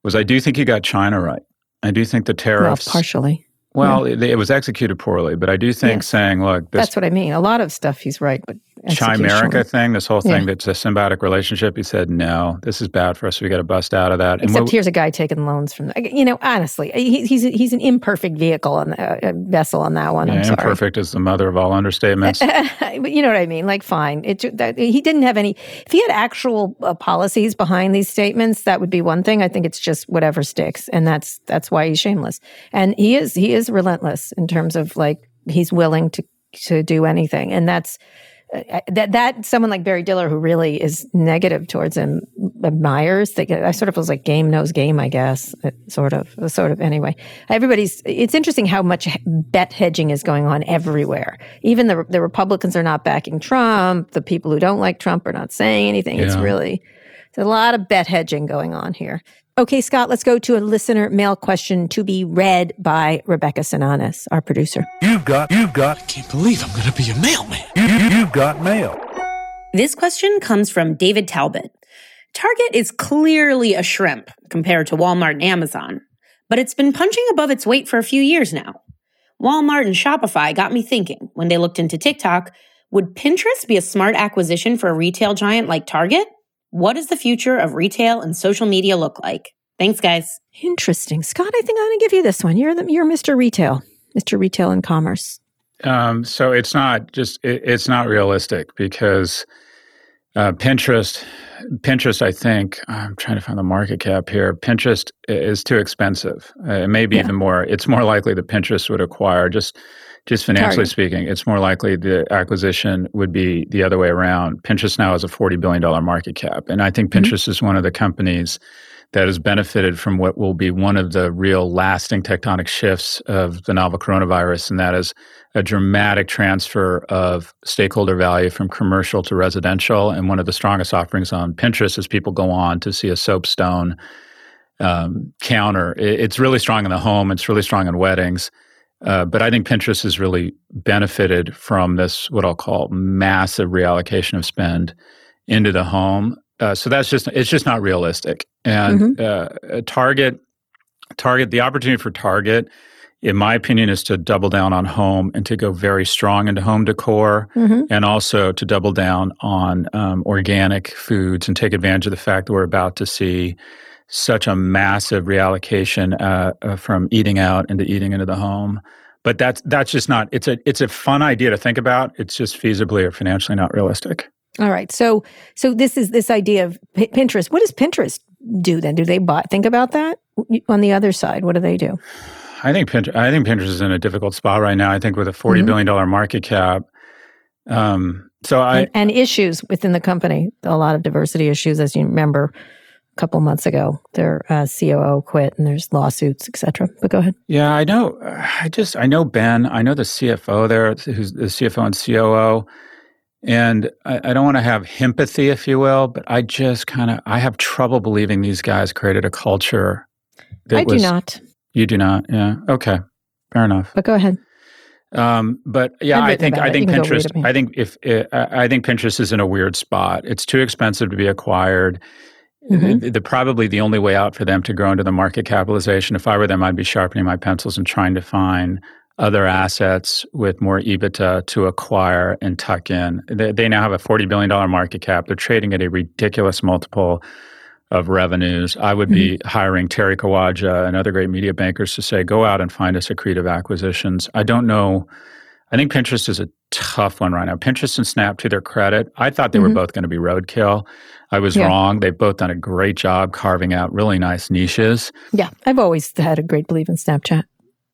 was I do think he got China right. I do think the tariffs. Well, partially. Well, yeah. it, it was executed poorly, but I do think yeah. saying, look. This That's what I mean. A lot of stuff he's right, but Chimerica thing, this whole thing yeah. that's a symbiotic relationship, he said, no, this is bad for us. We got to bust out of that. Except and what, here's a guy taking loans from, you know, honestly, he, he's he's an imperfect vehicle, on the, uh, vessel on that one. Yeah, I'm sorry. Imperfect is the mother of all understatements. But you know what I mean? Like, fine. It, that, he didn't have any, if he had actual uh, policies behind these statements, that would be one thing. I think it's just whatever sticks. And that's that's why he's shameless. And he is, he is relentless in terms of like, he's willing to, to do anything. And that's, Uh, that that someone like Barry Diller, who really is negative towards him, admires. They, I sort of was like game knows game, I guess. It, sort of, sort of. Anyway, everybody's. It's interesting how much bet hedging is going on everywhere. Even the the Republicans are not backing Trump. The people who don't like Trump are not saying anything. Yeah. It's really there's a lot of bet hedging going on here. Okay, Scott, let's go to a listener mail question to be read by Rebecca Sinanis, our producer. You've got, you've got, I can't believe I'm going to be a mailman. You, you, you've got mail. This question comes from David Talbot. Target is clearly a shrimp compared to Walmart and Amazon, but it's been punching above its weight for a few years now. Walmart and Shopify got me thinking when they looked into TikTok, would Pinterest be a smart acquisition for a retail giant like Target? What does the future of retail and social media look like? Thanks, guys. Interesting. Scott, I think I'm going to give you this one. You're the, you're Mister Retail, Mister Retail and Commerce. Um, so it's not just, it, it's not realistic because uh, Pinterest, Pinterest, I think, I'm trying to find the market cap here. Pinterest is too expensive. Uh, it may be yeah. even more, it's more likely that Pinterest would acquire just Just financially Target. speaking, it's more likely the acquisition would be the other way around. Pinterest now has a forty billion dollars market cap. And I think Pinterest mm-hmm. is one of the companies that has benefited from what will be one of the real lasting tectonic shifts of the novel coronavirus. And that is a dramatic transfer of stakeholder value from commercial to residential. And one of the strongest offerings on Pinterest is people go on to see a soapstone um, counter. It, it's really strong in the home. It's really strong in weddings. Uh, but I think Pinterest has really benefited from this, what I'll call massive reallocation of spend into the home. Uh, so that's just, it's just not realistic. And mm-hmm. uh, Target, Target, the opportunity for Target, in my opinion, is to double down on home and to go very strong into home decor mm-hmm. and also to double down on um, organic foods and take advantage of the fact that we're about to see such a massive reallocation uh, uh, from eating out into eating into the home. But that's that's just not, it's a it's a fun idea to think about. It's just feasibly or financially not realistic. All right. So so this is this idea of P- Pinterest. What does Pinterest do then? Do they buy, think about that? On the other side, what do they do? I think Pinterest, I think Pinterest is in a difficult spot right now. I think with a forty mm-hmm. billion dollar market cap. Um, so I and, and issues within the company, a lot of diversity issues, as you remember. Couple months ago, their uh, C O O quit, and there's lawsuits, et cetera. But go ahead. Yeah, I know. I just I know Ben. I know the C F O there, who's the C F O and C O O. And I, I don't want to have empathy, if you will, but I just kind of I have trouble believing these guys created a culture. That I was, do not. You do not. Yeah. Okay. Fair enough. But go ahead. Um, but yeah, I think I think Pinterest. I think if uh, I think Pinterest is in a weird spot. It's too expensive to be acquired. Mm-hmm. The, the, probably the only way out for them to grow into the market capitalization, if I were them, I'd be sharpening my pencils and trying to find other assets with more EBITDA to acquire and tuck in. They, they now have a forty billion dollars market cap. They're trading at a ridiculous multiple of revenues. I would mm-hmm. be hiring Terry Kawaja and other great media bankers to say, go out and find us accretive acquisitions. I don't know. I think Pinterest is a tough one right now. Pinterest and Snap, to their credit, I thought they mm-hmm. were both going to be roadkill. I was yeah. wrong. They've both done a great job carving out really nice niches. Yeah, I've always had a great belief in Snapchat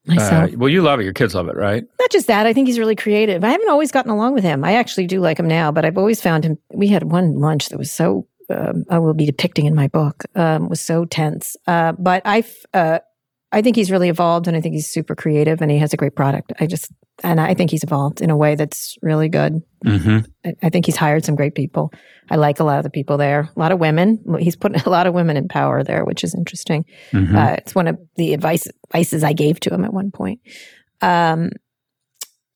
myself. Uh, well, you love it. Your kids love it, right? Not just that. I think he's really creative. I haven't always gotten along with him. I actually do like him now, but I've always found him. We had one lunch that was so, um, I will be depicting in my book, um, was so tense. Uh, but I've, uh, I think he's really evolved, and I think he's super creative, and he has a great product. I just, and I think he's evolved in a way that's really good. Mm-hmm. I, I think he's hired some great people. I like a lot of the people there. A lot of women. He's putting a lot of women in power there, which is interesting. Mm-hmm. Uh, it's one of the advice, advices I gave to him at one point. Um,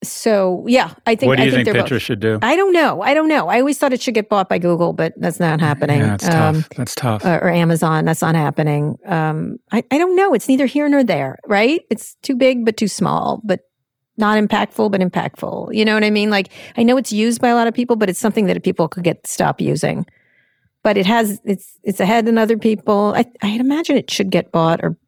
so, yeah, I think. What do you I think, think Pinterest both. should do? I don't know. I don't know. I always thought it should get bought by Google, but that's not happening. Yeah, that's um, tough. That's tough. Or, or Amazon. That's not happening. Um, I, I don't know. It's neither here nor there, right? It's too big, but too small, but not impactful, but impactful. You know what I mean? Like, I know it's used by a lot of people, but it's something that people could get stop using. But it has, it's it's ahead in other people. I I'd imagine it should get bought or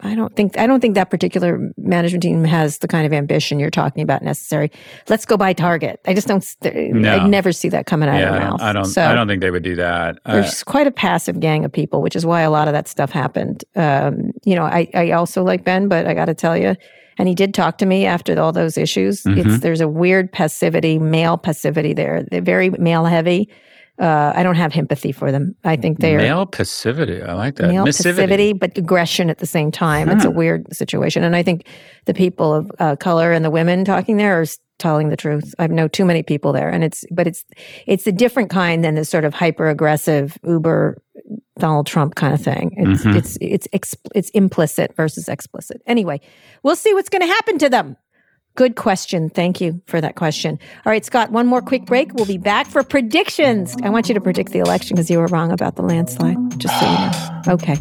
I don't think I don't think that particular management team has the kind of ambition you're talking about necessary. Let's go buy Target. I just don't. No. I'd never see that coming out yeah, of their mouth. I don't. So I don't think they would do that. There's uh, quite a passive gang of people, which is why a lot of that stuff happened. Um, you know, I, I also like Ben, but I got to tell you, and he did talk to me after all those issues. Mm-hmm. It's there's a weird passivity, male passivity there. They're very male heavy. Uh, I don't have empathy for them. I think they are... Male passivity. I like that. Male Missivity. passivity, but aggression at the same time. Huh. It's a weird situation. And I think the people of uh, color and the women talking there are telling the truth. I know too many people there. and it's But it's it's a different kind than this sort of hyper-aggressive Uber, Donald Trump kind of thing. It's mm-hmm. it's it's exp- it's implicit versus explicit. Anyway, we'll see what's going to happen to them. Good question. Thank you for that question. All right, Scott, one more quick break. We'll be back for predictions. I want you to predict the election because you were wrong about the landslide, just so you know. Okay.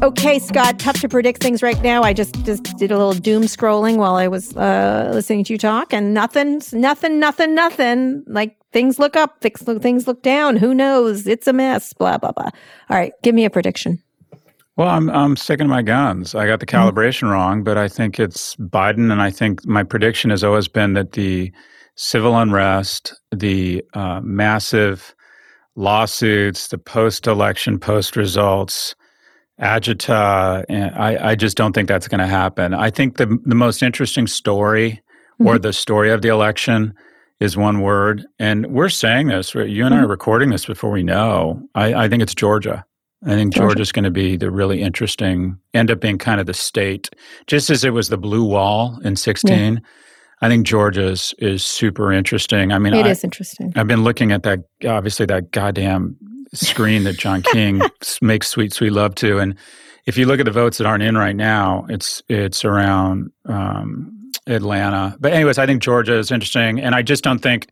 Okay, Scott, tough to predict things right now. I just, just did a little doom scrolling while I was uh, listening to you talk, and nothing, nothing, nothing, nothing. Like, things look up, things look down. Who knows? It's a mess, blah, blah, blah. All right, give me a prediction. Well, I'm I'm sticking to my guns. I got the calibration mm-hmm. wrong, but I think it's Biden, and I think my prediction has always been that the civil unrest, the uh, massive lawsuits, the post-election, post-results, agita, and I, I just don't think that's going to happen. I think the the most interesting story mm-hmm. or the story of the election is one word. And we're saying this, you and mm-hmm. I are recording this before we know. I, I think it's Georgia. I think Georgia. Georgia's going to be the really interesting, end up being kind of the state. Just as it was the blue wall in sixteen, yeah. I think Georgia's is super interesting. I mean, It I, is interesting. I've been looking at that, obviously that goddamn screen that John King makes sweet, sweet love to. And if you look at the votes that aren't in right now, it's it's around um, Atlanta. But anyways, I think Georgia is interesting. And I just don't think,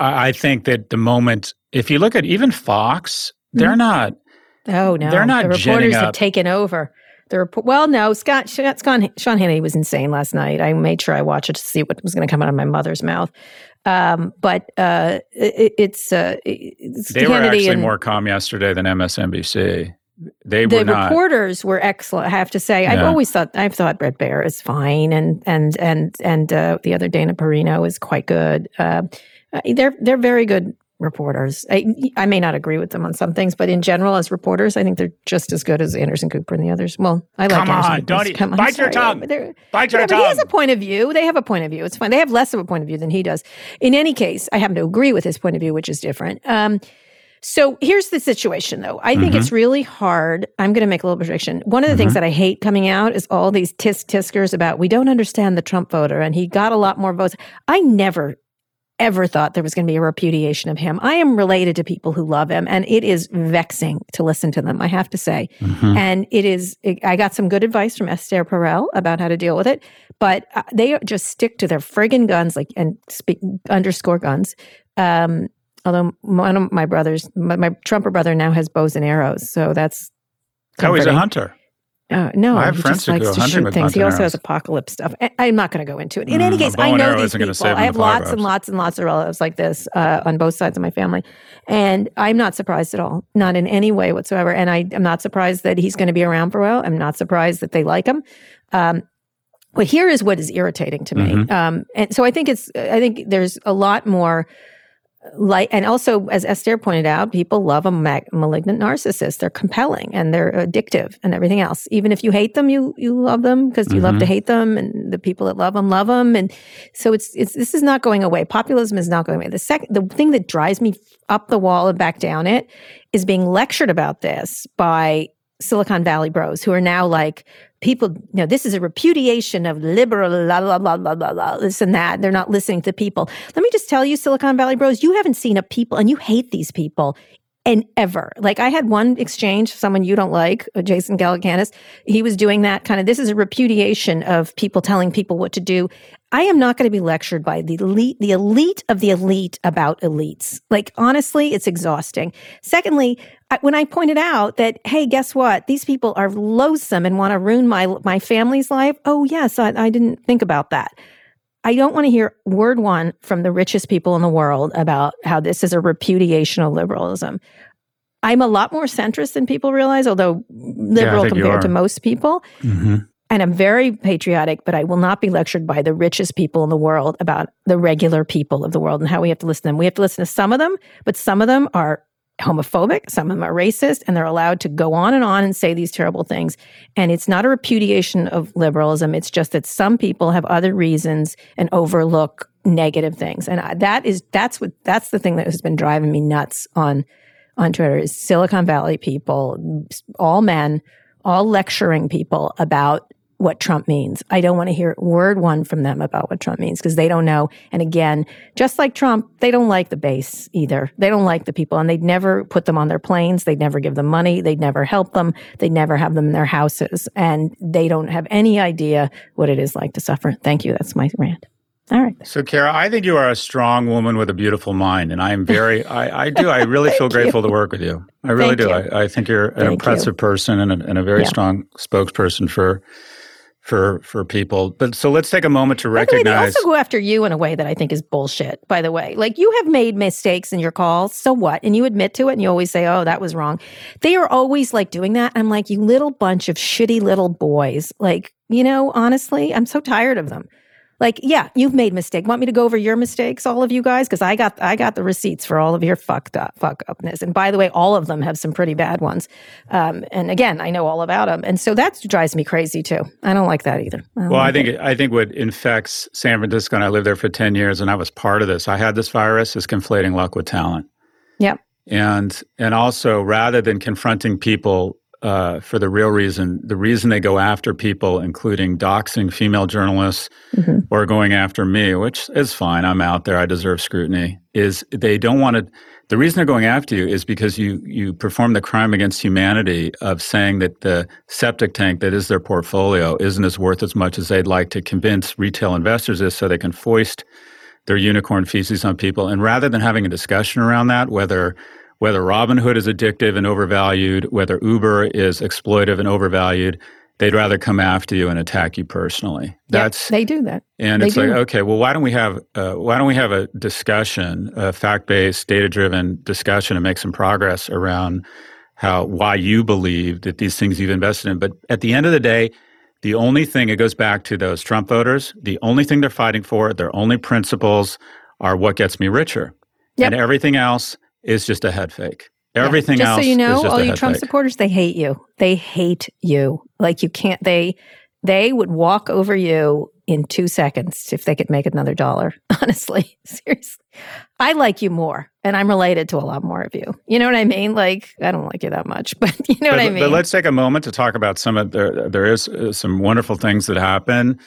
I, I think that the moment, if you look at even Fox, they're mm. not, oh no, they're not. The reporters have taken over. The report, well, no, Scott, Scott, Sean Hannity was insane last night. I made sure I watched it to see what was going to come out of my mother's mouth. Um, but uh, it, it's, uh, it's they Hannity were actually and, more calm yesterday than M S N B C. They were the not. The reporters were excellent. I have to say, yeah. I've always thought I've thought Brett Baer is fine, and and and and uh, the other Dana Perino is quite good. Uh, they're they're very good reporters. I, I may not agree with them on some things, but in general, as reporters, I think they're just as good as Anderson Cooper and the others. Well, I like Come Anderson on, don't Come on, bite sorry, your tongue. Yeah, bite your yeah, tongue. But he has a point of view. They have a point of view. It's fine. They have less of a point of view than he does. In any case, I happen to agree with his point of view, which is different. Um, so here's the situation, though. I think mm-hmm. it's really hard. I'm going to make a little prediction. One of the mm-hmm. things that I hate coming out is all these tisk tiskers about we don't understand the Trump voter and he got a lot more votes. I never ever thought there was going to be a repudiation of him. I am related to people who love him, and it is vexing to listen to them, I have to say. Mm-hmm. And it is, it, I got some good advice from Esther Perel about how to deal with it, but uh, they just stick to their friggin' guns, like, and speak, underscore guns. Um, although one of my brothers, my, my Trumper brother now has bows and arrows, so that's comforting. Oh, he's a hunter. Uh, no, My he just likes to shoot things. He also has apocalypse stuff. I, I'm not going to go into it. In mm, any case, I know these people. I have lots and lots and lots of relatives like this uh, on both sides of my family. And I'm not surprised at all, not in any way whatsoever. And I, I'm not surprised that he's going to be around for a while. I'm not surprised that they like him. Um, but here is what is irritating to me. Mm-hmm. Um, and so I think it's. I think there's a lot more... Like, and also, as Esther pointed out, people love a ma- malignant narcissist. They're compelling and they're addictive and everything else. Even if you hate them, you you love them because you mm-hmm. love to hate them, and the people that love them love them. And so it's it's this is not going away. Populism is not going away. The second, the thing that drives me up the wall and back down it is being lectured about this by Silicon Valley bros who are now like, people, you know, this is a repudiation of liberal, la, la, la, la, la, la, this and that. They're not listening to people. Let me just tell you, Silicon Valley bros, you haven't seen a people, and you hate these people, and ever. Like, I had one exchange, someone you don't like, Jason Galacanis. He was doing that kind of, this is a repudiation of people telling people what to do. I am not going to be lectured by the elite, the elite of the elite about elites. Like, honestly, it's exhausting. Secondly, when I pointed out that, hey, guess what? These people are loathsome and want to ruin my my family's life. Oh, yes, I, I didn't think about that. I don't want to hear word one from the richest people in the world about how this is a repudiation of liberalism. I'm a lot more centrist than people realize, although liberal yeah, compared to most people. Mm-hmm. And I'm very patriotic, but I will not be lectured by the richest people in the world about the regular people of the world and how we have to listen to them. We have to listen to some of them, but some of them are homophobic, some of them are racist, and they're allowed to go on and on and say these terrible things. And it's not a repudiation of liberalism. It's just that some people have other reasons and overlook negative things. And I, that is, that's what, that's the thing that has been driving me nuts on, on Twitter is Silicon Valley people, all men, all lecturing people about what Trump means. I don't want to hear word one from them about what Trump means because they don't know. And again, just like Trump, they don't like the base either. They don't like the people, and they'd never put them on their planes. They'd never give them money. They'd never help them. They'd never have them in their houses. And they don't have any idea what it is like to suffer. Thank you. That's my rant. All right. So, Kara, I think you are a strong woman with a beautiful mind, and I am very, I, I do, I really feel grateful you. to work with you. I really Thank do. I, I think you're an Thank impressive you. person and a, and a very yeah. strong spokesperson for For for people, but so let's take a moment to recognize. By the way, they also go after you in a way that I think is bullshit. By the way, like you have made mistakes in your calls, so what? And you admit to it, and you always say, "Oh, that was wrong." They are always like doing that. I'm like, you little bunch of shitty little boys. Like, you know, honestly, I'm so tired of them. Like, yeah, you've made mistakes. Want me to go over your mistakes, all of you guys? Because I got I got the receipts for all of your fucked up, fuck upness. And by the way, all of them have some pretty bad ones. Um, and again, I know all about them. And so that drives me crazy too. I don't like that either. I well, like I think it. I think what infects San Francisco, and I lived there for ten years, and I was part of this. I had this virus, is conflating luck with talent. Yeah. And and also, rather than confronting people Uh, for the real reason, the reason they go after people, including doxing female journalists mm-hmm. or going after me, which is fine, I'm out there, I deserve scrutiny, is they don't want to, the reason they're going after you is because you you perform the crime against humanity of saying that the septic tank that is their portfolio isn't as worth as much as they'd like to convince retail investors is so they can foist their unicorn feces on people. And rather than having a discussion around that, whether Whether Robinhood is addictive and overvalued, whether Uber is exploitive and overvalued, they'd rather come after you and attack you personally. That's yeah, they do that. And they it's do. like, okay, well, why don't we have uh, why don't we have a discussion, a fact-based, data-driven discussion, and make some progress around how why you believe that these things you've invested in. But at the end of the day, the only thing, it goes back to those Trump voters. The only thing they're fighting for, their only principles, are what gets me richer, yep. and everything else. It's just a head fake. Everything yeah. just else. Just so you know, all you Trump fake. supporters, they hate you. They hate you. Like you can't. They they would walk over you in two seconds if they could make another dollar. Honestly, seriously, I like you more, and I'm related to a lot more of you. You know what I mean? Like I don't like you that much, but you know but, what I mean. But let's take a moment to talk about some of there. There is uh, some wonderful things that happen.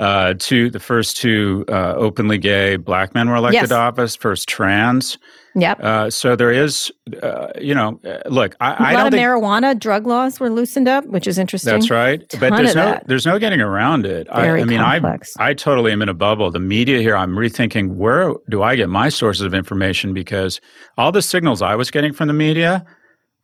Uh, two, the first two uh, openly gay black men were elected yes. office. First trans. Yep. Uh, so there is, uh, you know, look, I, I don't think... A lot of marijuana drug laws were loosened up, which is interesting. That's right. But there's no there's no getting around it. Very I, I mean, I I totally am in a bubble. The media here, I'm rethinking, where do I get my sources of information? Because all the signals I was getting from the media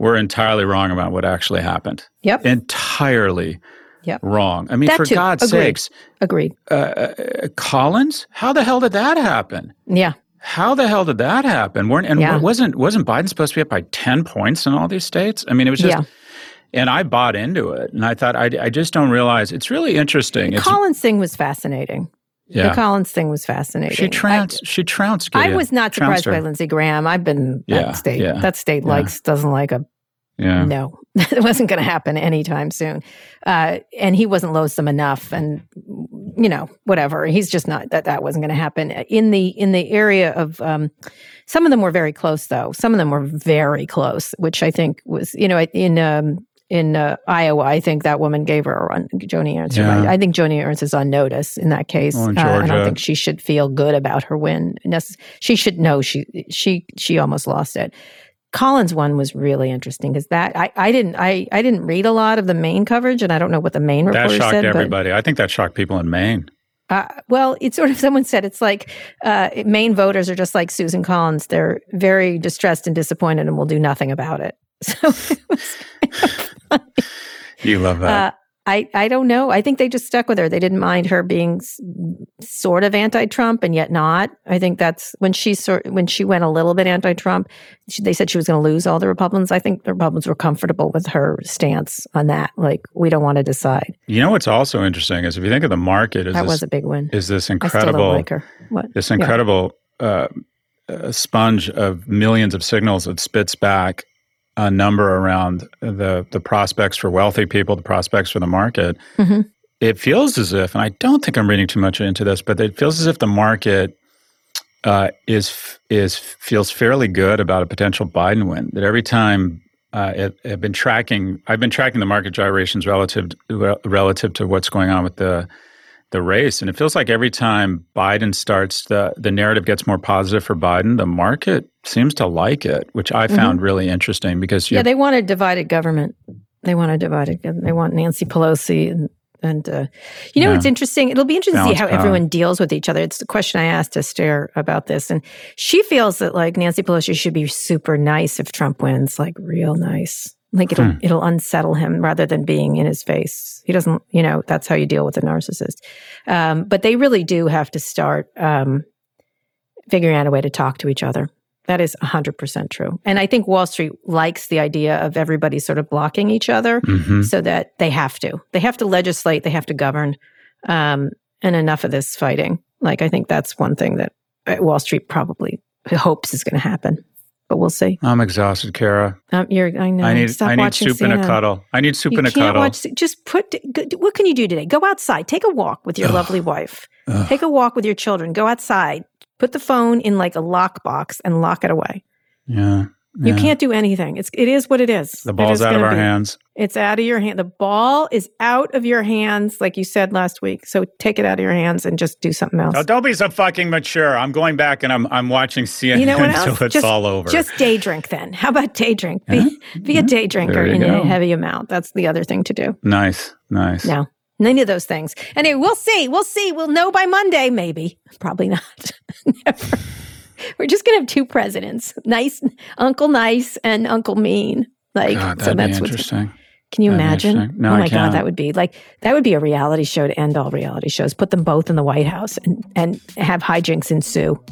were entirely wrong about what actually happened. Yep. Entirely yep. wrong. I mean, that for too. God's Agreed. sakes. Agreed. Uh, uh, Collins, how the hell did that happen? Yeah. How the hell did that happen? Weren't, and yeah. wasn't wasn't Biden supposed to be up by ten points in all these states? I mean, it was just yeah. – and I bought into it. And I thought, I, I just don't realize. It's really interesting. The it's, Collins thing was fascinating. Yeah. The Collins thing was fascinating. She trounced. I, she trounced. I was not surprised by Lindsey Graham. I've been yeah, that state. Yeah, that state yeah. likes doesn't like a. Yeah. No, it wasn't going to happen anytime soon, uh, and he wasn't loathsome enough, and you know whatever. He's just not that. That wasn't going to happen in the in the area of. Um, some of them were very close, though. Some of them were very close, which I think was you know in. Um, In uh, Iowa, I think that woman gave her a run, Joni Ernst. Yeah. I think Joni Ernst is on notice in that case. Oh, in uh, I don't think she should feel good about her win. She should know she she she almost lost it. Collins' one was really interesting because that I, I didn't I, I didn't read a lot of the Maine coverage, and I don't know what the Maine reporter said. That shocked said, everybody. But, I think that shocked people in Maine. Uh, well, it's sort of someone said it's like uh, Maine voters are just like Susan Collins. They're very distressed and disappointed, and will do nothing about it. So it was kind of funny. You love that. Uh, I, I don't know. I think they just stuck with her. They didn't mind her being s- sort of anti-Trump and yet not. I think that's when she sort when she went a little bit anti-Trump, she, they said she was going to lose all the Republicans. I think the Republicans were comfortable with her stance on that. Like, we don't want to decide. You know what's also interesting is if you think of the market, is that this, was a big win. Is this incredible? I still don't like her. What? This incredible yeah. uh, uh, sponge of millions of signals that spits back a number around the the prospects for wealthy people, the prospects for the market. Mm-hmm. It feels as if, and I don't think I'm reading too much into this, but it feels as if the market uh, is is feels fairly good about a potential Biden win. That every time uh, it, I've been tracking, I've been tracking the market gyrations relative to, relative to what's going on with the the race, and it feels like every time Biden starts, the the narrative gets more positive for Biden. The market seems to like it, which I found mm-hmm. really interesting because you yeah, have, they want a divided government. They want a divided government. They want Nancy Pelosi and and uh, you know yeah. it's interesting. It'll be interesting to see how power. everyone deals with each other. It's the question I asked Esther about this, and she feels that like Nancy Pelosi should be super nice if Trump wins, like real nice. Like it'll hmm. it'll unsettle him rather than being in his face. He doesn't, you know, that's how you deal with a narcissist. Um, but they really do have to start um, figuring out a way to talk to each other. That is one hundred percent true. And I think Wall Street likes the idea of everybody sort of blocking each other mm-hmm. so that they have to. They have to legislate. They have to govern. Um, and enough of this fighting. Like I think that's one thing that Wall Street probably hopes is going to happen. But we'll see. I'm exhausted, Kara. Um, you're, I know. I need, Stop I need watching soup C N N. And a cuddle. I need soup you and a can't cuddle. Watch, just put, what can you do today? Go outside. Take a walk with your Ugh. lovely wife. Ugh. Take a walk with your children. Go outside. Put the phone in like a lockbox and lock it away. Yeah. yeah. You can't do anything. It's, it is what it is. The ball's is out of our be, hands. It's out of your hand. The ball is out of your hands, like you said last week. So take it out of your hands and just do something else. No, don't be so fucking mature. I'm going back and I'm I'm watching C N N you know until it's just, all over. Just day drink then. How about day drink? Be, yeah. be yeah. a day drinker in go. a heavy amount. That's the other thing to do. Nice, nice. No, none of those things. Anyway, we'll see. We'll see. We'll know by Monday, maybe. Probably not. Never. We're just going to have two presidents, nice Uncle Nice and Uncle Mean. Like, God, so that's interesting. Can you that'd imagine? No, oh my God, that would be like, that would be a reality show to end all reality shows. Put them both in the White House and, and have hijinks ensue.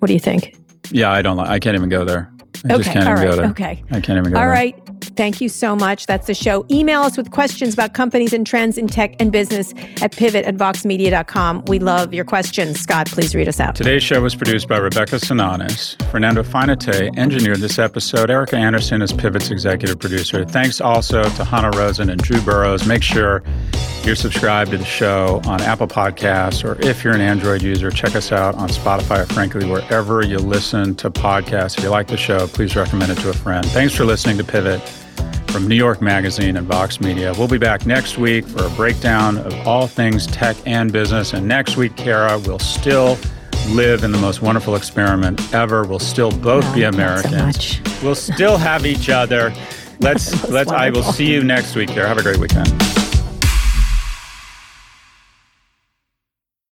What do you think? Yeah, I don't like, I can't even go there. I okay, just can't all even right, go there. Okay. I can't even go all there. All right. Thank you so much. That's the show. Email us with questions about companies and trends in tech and business at pivot at vox media dot com. We love your questions. Scott, please read us out. Today's show was produced by Rebecca Sinanis. Fernando Finite engineered this episode. Erica Anderson is Pivot's executive producer. Thanks also to Hannah Rosen and Drew Burrows. Make sure you're subscribed to the show on Apple Podcasts, or if you're an Android user, check us out on Spotify or frankly, wherever you listen to podcasts. If you like the show, please recommend it to a friend. Thanks for listening to Pivot from New York Magazine and Vox Media. We'll be back next week for a breakdown of all things tech and business. And next week, Kara, we'll still live in the most wonderful experiment ever. We'll still both no, be Americans. So we'll still have each other. Let's let's. Wonderful. I will see you next week, Kara. Have a great weekend.